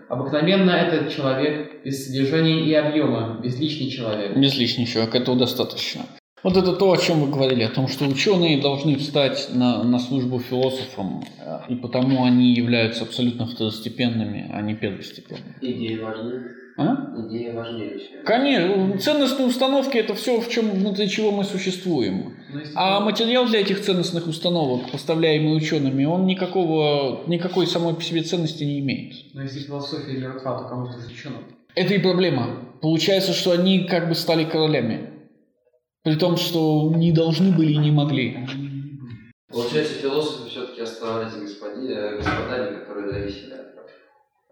Обыкновенно этот человек без содержания и объема, безличный человек. Безличный человек, этого достаточно. Вот это то, о чем вы говорили, о том, что ученые должны встать на службу философам, и потому они являются абсолютно второстепенными, а не первостепенными. Идея важнее. Идея важнейшая. Конечно, ценностные установки — это все, в чем, внутри чего мы существуем. А материал для этих ценностных установок, поставляемый учеными, он никакой самой по себе ценности не имеет. Но если философия не ртва, то кому-то из ученых. Это и проблема. Получается, что они как бы стали королями. При том, что не должны были и не могли. Получается, философы все-таки оставались господами, которые зависели от прав.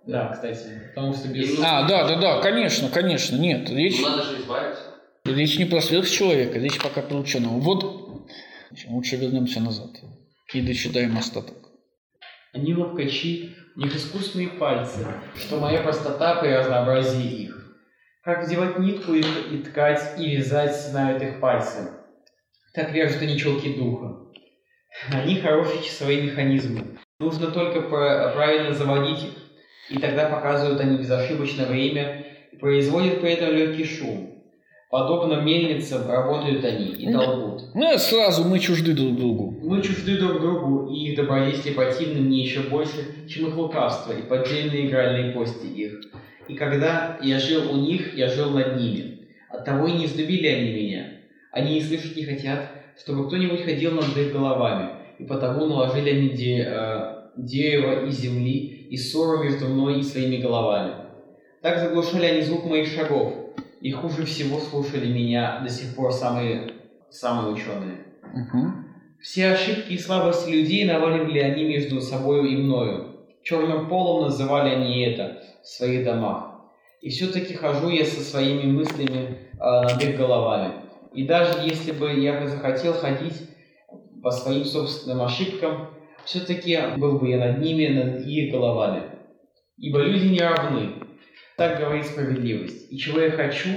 Да, кстати, потому что без... Да, конечно, нет. Речь... Надо же избавиться. Речь не про сверхчеловека, речь пока про ученого. Вот, лучше вернемся назад и дочитаем остаток. Они ловкачи, у них искусные пальцы, что моя простота при разнообразии их. Как вдевать нитку и ткать, и вязать знают их пальцы. Так вяжут они челки духа. Они хорошие часовые механизмы. Нужно только правильно заводить их. И тогда показывают они безошибочно время и производят при этом легкий шум. Подобно мельницам работают они и толкут. Сразу мы чужды друг другу. Мы чужды друг другу, и их добродетели противны мне еще больше, чем их лукавство и поддельные игральные кости их. И когда я жил у них, я жил над ними. Оттого и не взлюбили они меня. Они и слышать не хотят, чтобы кто-нибудь ходил над их головами. И потому наложили они дерево и земли, и ссору между мной и своими головами. Так заглушали они звук моих шагов, и хуже всего слушали меня до сих пор самые ученые. Все ошибки и слабости людей наваливали они между собою и мною. Черным полом называли они это в своих домах. И все-таки хожу я со своими мыслями над их головами. И даже если бы я захотел ходить по своим собственным ошибкам, все-таки был бы я над ними, над их головами. Ибо люди не равны. Так говорит справедливость. И чего я хочу,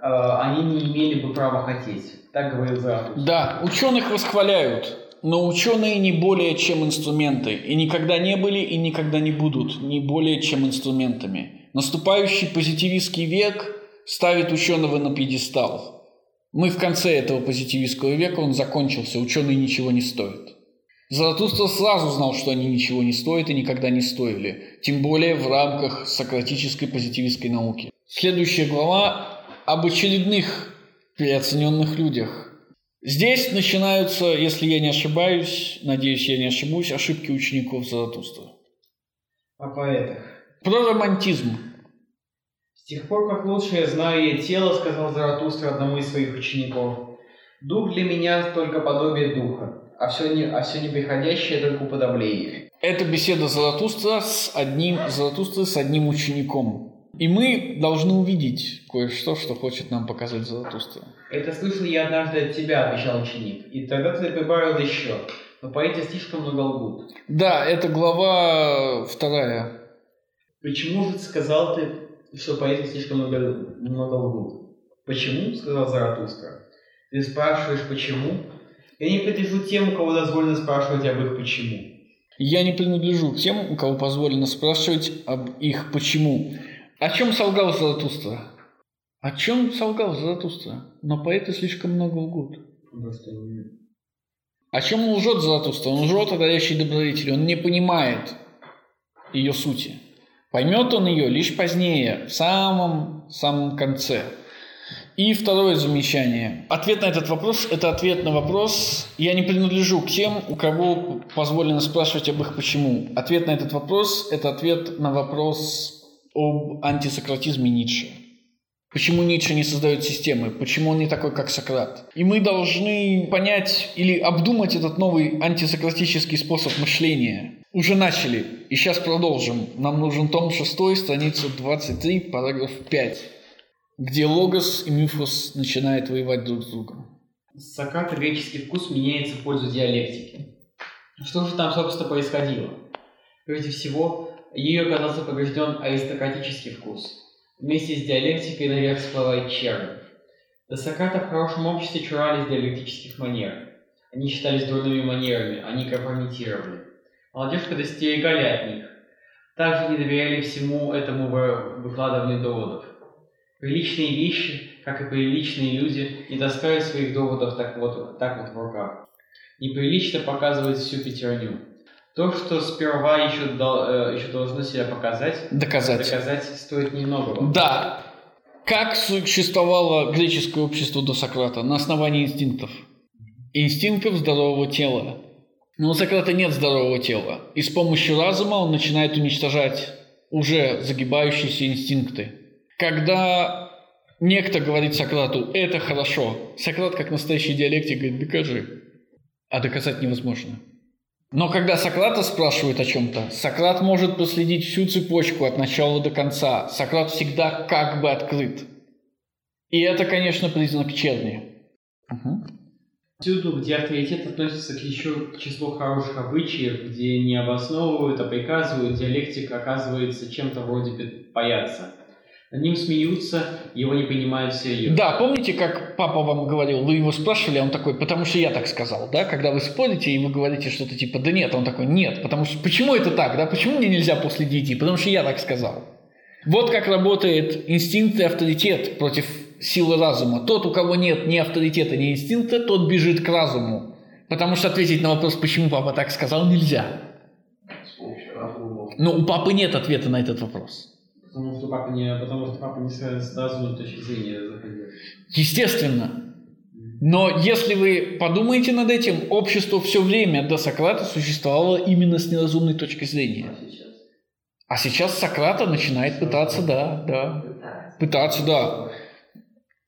они не имели бы права хотеть. Так говорит Заратустра. Да, ученых восхваляют, но ученые не более чем инструменты. И никогда не были, и никогда не будут. Не более чем инструментами. Наступающий позитивистский век ставит ученого на пьедестал. Мы в конце этого позитивистского века, он закончился. Ученые ничего не стоят. Заратустра сразу знал, что они ничего не стоят и никогда не стоили, тем более в рамках сократической позитивистской науки. Следующая глава об очередных переоцененных людях. Здесь начинаются, если я не ошибаюсь, надеюсь, я не ошибусь, ошибки учеников Заратустра. О поэтах. Про романтизм. С тех пор, как лучшее знаю я тело, сказал Заратустра одному из своих учеников, дух для меня только подобие духа. А все неприходящее только уподобление. Это беседа Заратустры с одним учеником. И мы должны увидеть кое-что, что хочет нам показать Заратустра. Это слышал я однажды от тебя, обещал ученик. И тогда ты прибавил еще. Но поэты слишком много лгут. Да, это глава 2. Почему же сказал ты, что поэты слишком много лгут? Почему? Сказал Заратустра. Ты спрашиваешь, почему? Я не принадлежу тем, у кого дозволено спрашивать об их почему. Я не принадлежу тем, у кого позволено спрашивать об их почему. О чем солгал Заратустра? О чем солгал Заратустра? Но поэты слишком много лгут. О чем лжет Заратустра? Он лжет о горящей добродетели. Он не понимает ее сути. Поймет он ее лишь позднее, в самом конце. И второе замечание. Ответ на этот вопрос – это ответ на вопрос «Я не принадлежу к тем, у кого позволено спрашивать об их почему». Ответ на этот вопрос – это ответ на вопрос об антисократизме Ницше. Почему Ницше не создает системы? Почему он не такой, как Сократ? И мы должны понять или обдумать этот новый антисократический способ мышления. Уже начали, и сейчас продолжим. Нам нужен том 6, страница 23, параграф 5. Где логос и мифос начинают воевать друг с другом. С Сократа греческий вкус меняется в пользу диалектики. Что же там, собственно, происходило? Прежде всего, ею оказался поврежден аристократический вкус. Вместе с диалектикой наверх всплывает чернь. До Сократа в хорошем обществе чурались диалектических манер. Они считались дурными манерами, они компрометировали. Молодежь предостерегали от них. Также не доверяли всему этому выкладыванию доводов. Приличные вещи, как и приличные люди, не таскают своих доводов так вот в руках. Неприлично показывают всю пятерню. То, что сперва еще должно себя показать, доказать стоит немного. Да. Как существовало греческое общество до Сократа? На основании инстинктов. Инстинктов здорового тела. Но у Сократа нет здорового тела. И с помощью разума он начинает уничтожать уже загибающиеся инстинкты. Когда некто говорит Сократу «это хорошо», Сократ, как настоящий диалектик, говорит «докажи», а доказать невозможно. Но когда Сократа спрашивают о чем-то, Сократ может проследить всю цепочку от начала до конца. Сократ всегда как бы открыт. И это, конечно, признак черни. Всюду, где авторитет относится к числу хороших обычаев, где не обосновывают, а приказывают, диалектик оказывается чем-то вроде паяца. Над ним смеются, его не понимают всерьез. Да, помните, как папа вам говорил, вы его спрашивали, а он такой, потому что я так сказал, да? Когда вы спорите, и вы говорите что-то типа, да нет, он такой, нет, потому что, почему это так, да? Почему мне нельзя после 9, потому что я так сказал. Вот как работает инстинкт и авторитет против силы разума. Тот, у кого нет ни авторитета, ни инстинкта, тот бежит к разуму. Потому что ответить на вопрос, почему папа так сказал, нельзя. Но у папы нет ответа на этот вопрос. Потому что папа не с разумной точки зрения заходил. Естественно. Но если вы подумаете над этим, общество все время до Сократа существовало именно с неразумной точки зрения. А сейчас Сократа начинает пытаться, да.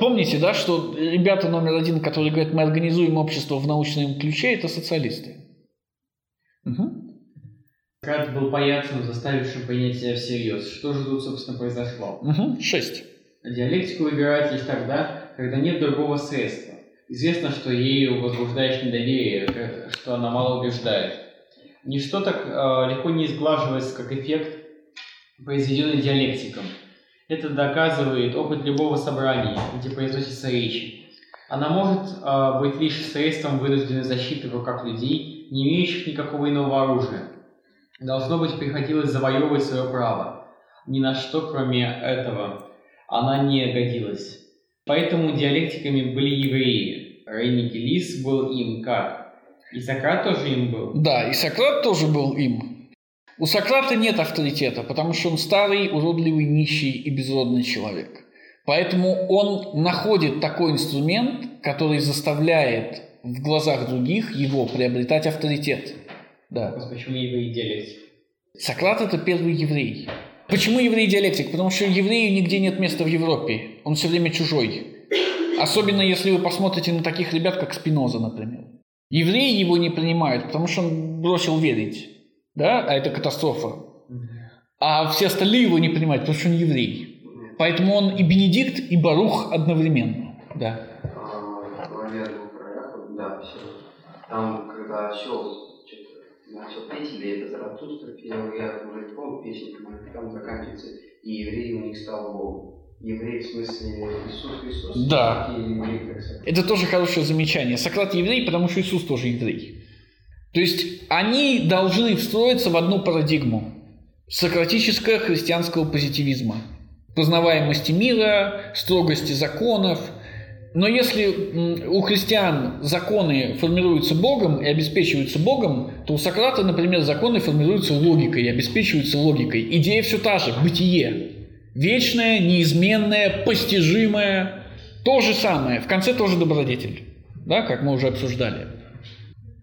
Помните, да, что ребята номер один, которые говорят, мы организуем общество в научном ключе, это социалисты. Угу. Сократ был паяцем, заставившим понять себя всерьез. Что же тут, собственно, произошло? Угу. 6. Диалектику выбирают лишь тогда, когда нет другого средства. Известно, что ею возбуждаешь недоверие, что она мало убеждает. Ничто так легко не изглаживается, как эффект, произведенный диалектиком. Это доказывает опыт любого собрания, где произносится речь. Она может быть лишь средством вынужденной защиты в руках людей, не имеющих никакого иного оружия. Должно быть, приходилось завоевывать свое право. Ни на что, кроме этого, она не годилась. Поэтому диалектиками были евреи. Рейники Лис был им как? И Сократ тоже им был? Да, и Сократ тоже был им. У Сократа нет авторитета, потому что он старый, уродливый, нищий и безродный человек. Поэтому он находит такой инструмент, который заставляет в глазах других его приобретать авторитет. Да. Почему еврей диалектик? Сократ – это первый еврей. Почему еврей диалектик? Потому что еврею нигде нет места в Европе. Он все время чужой. Особенно если вы посмотрите на таких ребят, как Спиноза, например. Евреи его не принимают, потому что он бросил верить. Да? А это катастрофа. А все остальные его не понимают, потому что он еврей. Поэтому он и Бенедикт, и Барух одновременно. Да. Там, когда щел начал петь, или это Заратустра пел, я уже помню, песня, там заканчивается, и еврей у них стал Богом. Еврей в смысле Иисус Христос. Да. Это тоже хорошее замечание. Сократ еврей, потому что Иисус тоже еврей. То есть они должны встроиться в одну парадигму сократического христианского позитивизма, познаваемости мира, строгости законов. Но если у христиан законы формируются Богом и обеспечиваются Богом, то у Сократа, например, законы формируются логикой и обеспечиваются логикой. Идея все та же – бытие. Вечное, неизменное, постижимое. То же самое. В конце тоже добродетель, да, как мы уже обсуждали.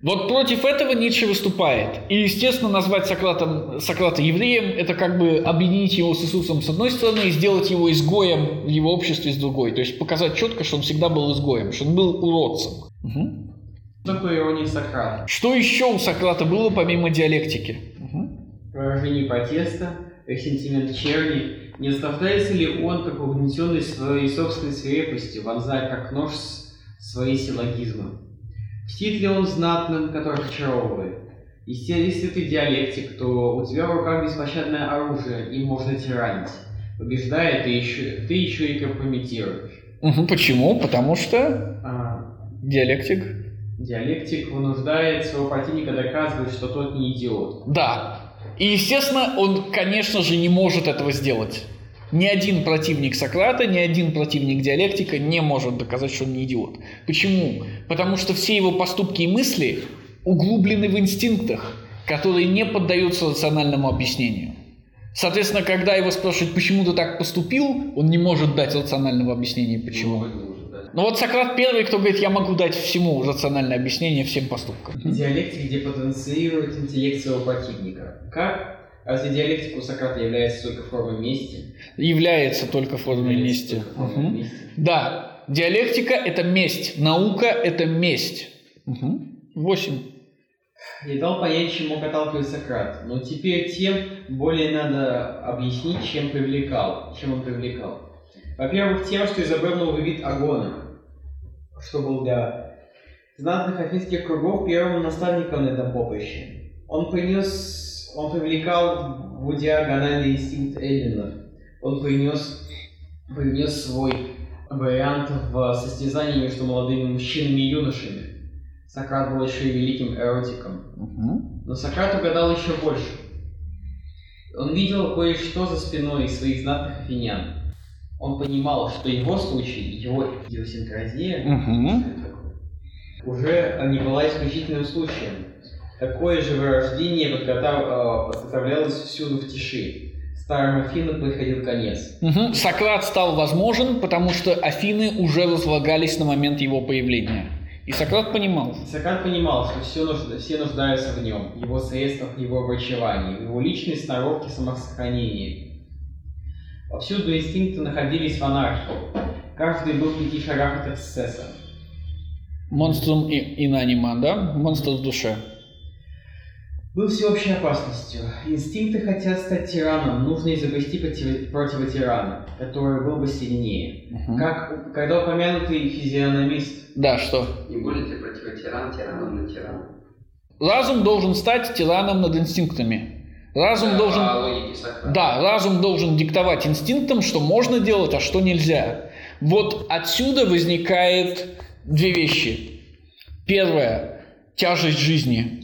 Вот против этого Ницше выступает. И, естественно, назвать Сократа евреем – это как бы объединить его с Иисусом с одной стороны и сделать его изгоем в его обществе с другой. То есть показать четко, что он всегда был изгоем, что он был уродцем. Угу. Что такое ирония Сократа? Что еще у Сократа было помимо диалектики? Угу. Выражение протеста, ресентимент черни. Не оставляется ли он, как угнетенный своей собственной свирепостью, вонзая как нож свои силлогизмы? Птит ли он знатным, который очаровывает? Если ты диалектик, то у тебя в руках беспощадное оружие, им можно тиранить. Побеждая, ты еще и компрометируешь. Почему? Потому что диалектик. Диалектик вынуждает своего противника доказывать, что тот не идиот. Да. И, естественно, он, конечно же, не может этого сделать. Ни один противник Сократа, ни один противник диалектика не может доказать, что он не идиот. Почему? Потому что все его поступки и мысли углублены в инстинктах, которые не поддаются рациональному объяснению. Соответственно, когда его спрашивают, почему ты так поступил, он не может дать рационального объяснения, почему. Но вот Сократ первый, кто говорит, я могу дать всему рациональное объяснение, всем поступкам. Диалектика, где потенцирует интеллект своего противника. Как? Разве диалектика у Сократа является только формой мести? Является только формой мести. Угу. Да, диалектика – это месть, наука – это месть. Угу. 8. Я дал понять, чему катал Сократ, но теперь тем более надо объяснить, чем он привлекал. Во-первых, тем, что изобрел новый вид агона, что был для знатных афинских кругов первым наставником на этом поприще. Он привлекал в диагональный инстинкт эллинов. Он принес свой вариант в состязании между молодыми мужчинами и юношами. Сократ был еще и великим эротиком. Угу. Но Сократ угадал еще больше. Он видел кое-что за спиной своих знатных афинян. Он понимал, что его случай, его идиосинкразия уже не была исключительным случаем. Такое же вырождение подготовлялось всюду в тиши. Старым Афинам приходил конец. Угу. Сократ стал возможен, потому что Афины уже разлагались на момент его появления. И Сократ понимал, что все нуждаются в нем, в его средствах, в его врачевании, в его личной сноровке самосохранения. Повсюду инстинкты находились в анархии. Каждый был в 5 шагах от эксцесса. Монструм инаниман, да? Монстр в душе. Был всеобщей опасностью. Инстинкты хотят стать тираном, нужно изобрести противотирана, который был бы сильнее. Угу. Как когда упомянутый физиономист. Да, что? Не будет ли противотиран тираном над тираном? Разум должен стать тираном над инстинктами. Разум должен... Да, разум должен диктовать инстинктам, что можно делать, а что нельзя. Вот отсюда возникает две вещи. Первое – тяжесть жизни.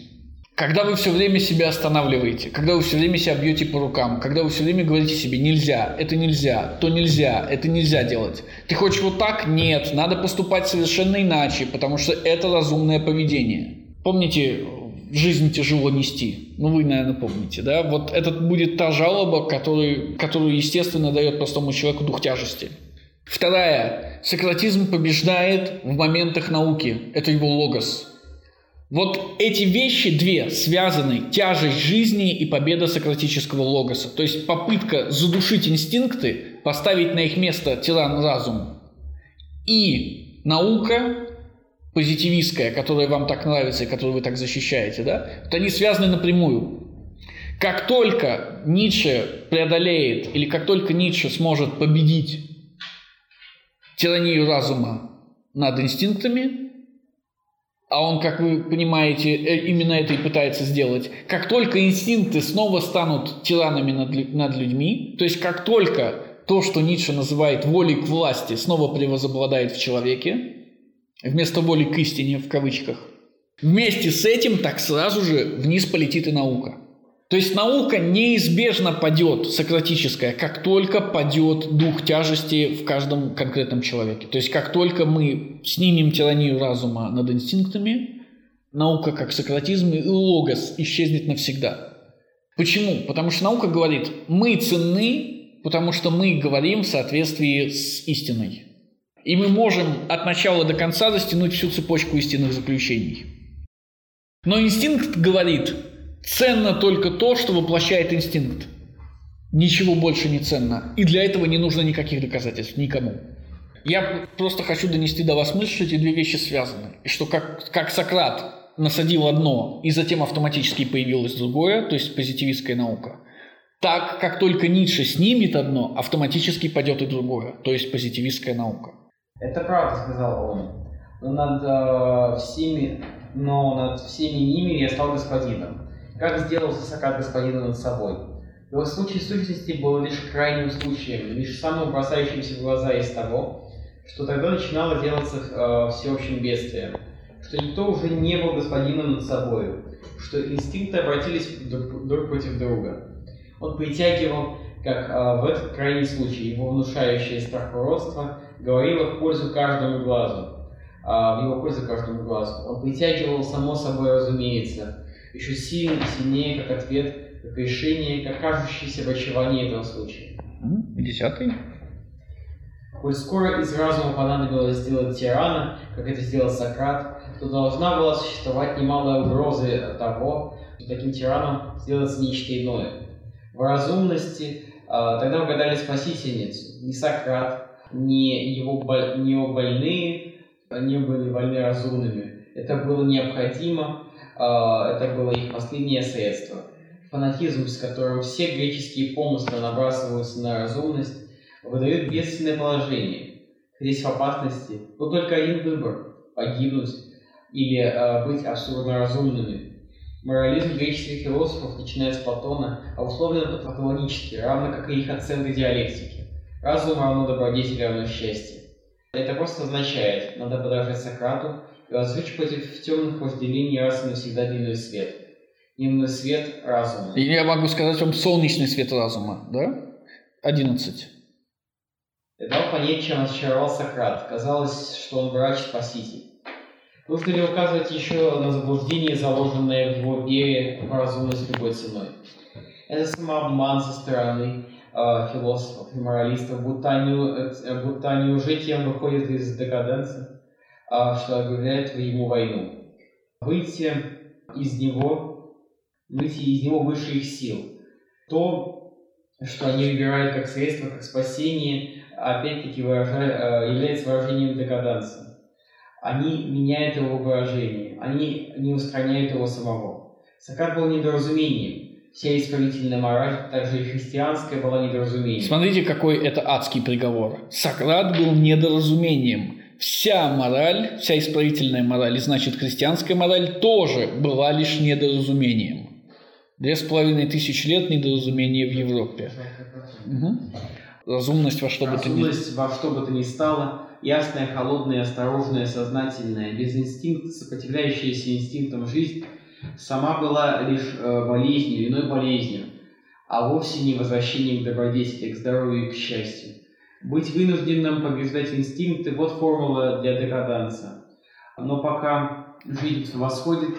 Когда вы все время себя останавливаете, когда вы все время себя бьете по рукам, когда вы все время говорите себе «нельзя, это нельзя, то нельзя, это нельзя делать». Ты хочешь вот так? Нет, надо поступать совершенно иначе, потому что это разумное поведение. Помните… Жизнь тяжело нести. Ну, вы, наверное, помните, да? Вот это будет та жалоба, которую, естественно, дает простому человеку дух тяжести. Вторая. Сократизм побеждает в моментах науки. Это его логос. Вот эти вещи две связаны. Тяжесть жизни и победа сократического логоса. То есть попытка задушить инстинкты, поставить на их место тиран разум. И наука... позитивистская, которая вам так нравится и которую вы так защищаете, да, вот они связаны напрямую. Как только Ницше преодолеет, или как только Ницше сможет победить тиранию разума над инстинктами, а он, как вы понимаете, именно это и пытается сделать, как только инстинкты снова станут тиранами над людьми, то есть как только то, что Ницше называет волей к власти, снова превозобладает в человеке, вместо воли к истине, в кавычках. Вместе с этим так сразу же вниз полетит и наука. То есть наука неизбежно падет, сократическая, как только падет дух тяжести в каждом конкретном человеке. То есть как только мы снимем тиранию разума над инстинктами, наука как сократизм и логос исчезнет навсегда. Почему? Потому что наука говорит, мы ценны, потому что мы говорим в соответствии с истиной. И мы можем от начала до конца растянуть всю цепочку истинных заключений. Но инстинкт говорит, ценно только то, что воплощает инстинкт. Ничего больше не ценно. И для этого не нужно никаких доказательств никому. Я просто хочу донести до вас мысль, что эти две вещи связаны. И что как Сократ насадил одно, и затем автоматически появилось другое, то есть позитивистская наука. Так, как только Ницше снимет одно, автоматически падет и другое, то есть позитивистская наука. Это правда, сказал он. Но над всеми ними я стал господином. Как сделался Сократ господином над собой? Его случай сущности был лишь крайним случаем, лишь самым бросающимся в глаза из того, что тогда начинало делаться всеобщим бедствием, что никто уже не был господином над собой, что инстинкты обратились друг против друга. Он притягивал, как в этот крайний случай, его внушающее страх уродства, говорило в пользу каждому глазу. Он притягивал, само собой разумеется, еще сильнее и сильнее, как ответ, как решение, как кажущееся врачевание этого случая. 10. Коль скоро из разума понадобилось сделать тирана, как это сделал Сократ, то должна была существовать немалая угроза от того, что таким тираном сделается нечто иное. В разумности тогда угадали спасительницу. Ни Сократ, ни его больные не были разумными. Это было необходимо, это было их последнее средство. Фанатизм, с которым все греческие помыслы набрасываются на разумность, выдает бедственное положение. Здесь в опасности был только один выбор – погибнуть или быть абсурдно разумными. Морализм греческих философов, начиная с Платона, условно платонический, равно как и их оценка диалектики. Разум равно добродетели, равно счастье. Это просто означает, надо подражать Сократу и возвращать против темных разделений раз и навсегда дневной свет. Дневной свет разума. И я могу сказать вам солнечный свет разума, да? 11. Я дал понять, чем очаровал Сократ. Казалось, что он врач-спаситель. Нужно ли указывать еще на заблуждение, заложенное в его вере в разумность любой ценой? Это самообман со стороны философов и моралистов, будто они уже тем выходят из декаденса, что объявляет ему войну. Выйти из него выше их сил. То, что они выбирают как средство, как спасение, опять-таки является выражением декаданса. Они меняют его выражение, они не устраняют его самого. Сократ был недоразумением. Вся исправительная мораль, также и христианская, была недоразумением. Смотрите, какой это адский приговор. Сократ был недоразумением. Вся мораль, вся исправительная мораль, и значит христианская мораль, тоже была лишь недоразумением. 2500 лет недоразумения в Европе. Угу. Разумность во что бы то ни стало. Разумность во что бы то ни стало, ясная, холодная, осторожная, сознательная, без инстинкта, сопротивляющаяся инстинктам жизнь, сама была лишь болезнью, иной болезнью, а вовсе не возвращением к добродетели, к здоровью и к счастью. Быть вынужденным побеждать инстинкты – вот формула для декаданса. Но пока жизнь восходит,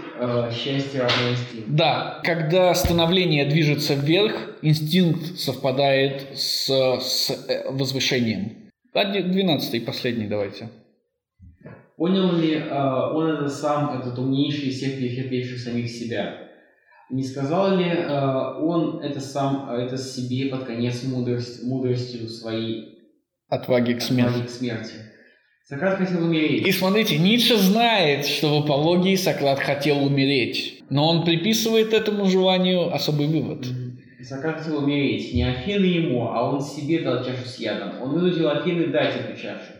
счастье равно инстинкту. Да, когда становление движется вверх, инстинкт совпадает с возвышением. 12-й, последний, давайте. Понял ли он это сам, этот умнейший из всех перехитривших самих себя? Не сказал ли он это сам, это себе под конец мудростью своей? Отваги к смерти. Сократ хотел умереть. И смотрите, Ницше знает, что в апологии Сократ хотел умереть. Но он приписывает этому желанию особый вывод. Сократ хотел умереть. Не Афины ему, а он себе дал чашу с ядом. Он вынудил Афины дать эту чашу.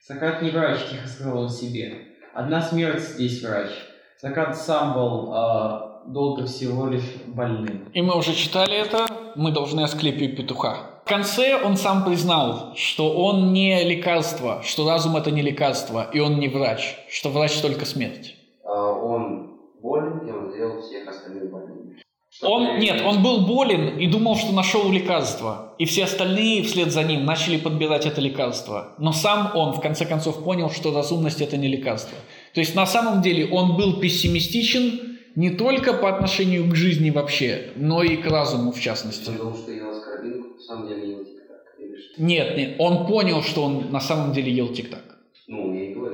Сократ не врач, тихо сказал он себе. Одна смерть здесь врач. Сократ сам был долго всего лишь больным. И мы уже читали это. Мы должны Асклепию петуха. В конце он сам признал, что он не лекарство, что разум это не лекарство, и он не врач, что врач только смерть. Он болен, и он сделал всех остальных больными. Нет, он был болен и думал, что нашел лекарство, и все остальные вслед за ним начали подбирать это лекарство. Но сам он в конце концов понял, что разумность это не лекарство. То есть на самом деле он был пессимистичен не только по отношению к жизни вообще, но и к разуму в частности. Потому что я на самом деле ел тик-так. Нет, он понял, что он на самом деле ел тик-так.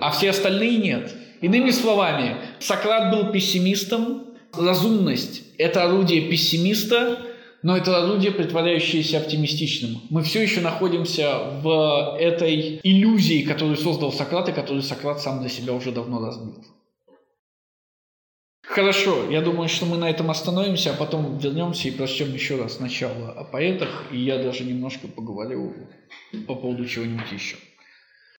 А все остальные нет. Иными словами, Сократ был пессимистом. Разумность – это орудие пессимиста, но это орудие, притворяющееся оптимистичным. Мы все еще находимся в этой иллюзии, которую создал Сократ, и которую Сократ сам для себя уже давно разбил. Хорошо, я думаю, что мы на этом остановимся, а потом вернемся и прочтем еще раз начало о поэтах, и я даже немножко поговорю по поводу чего-нибудь еще.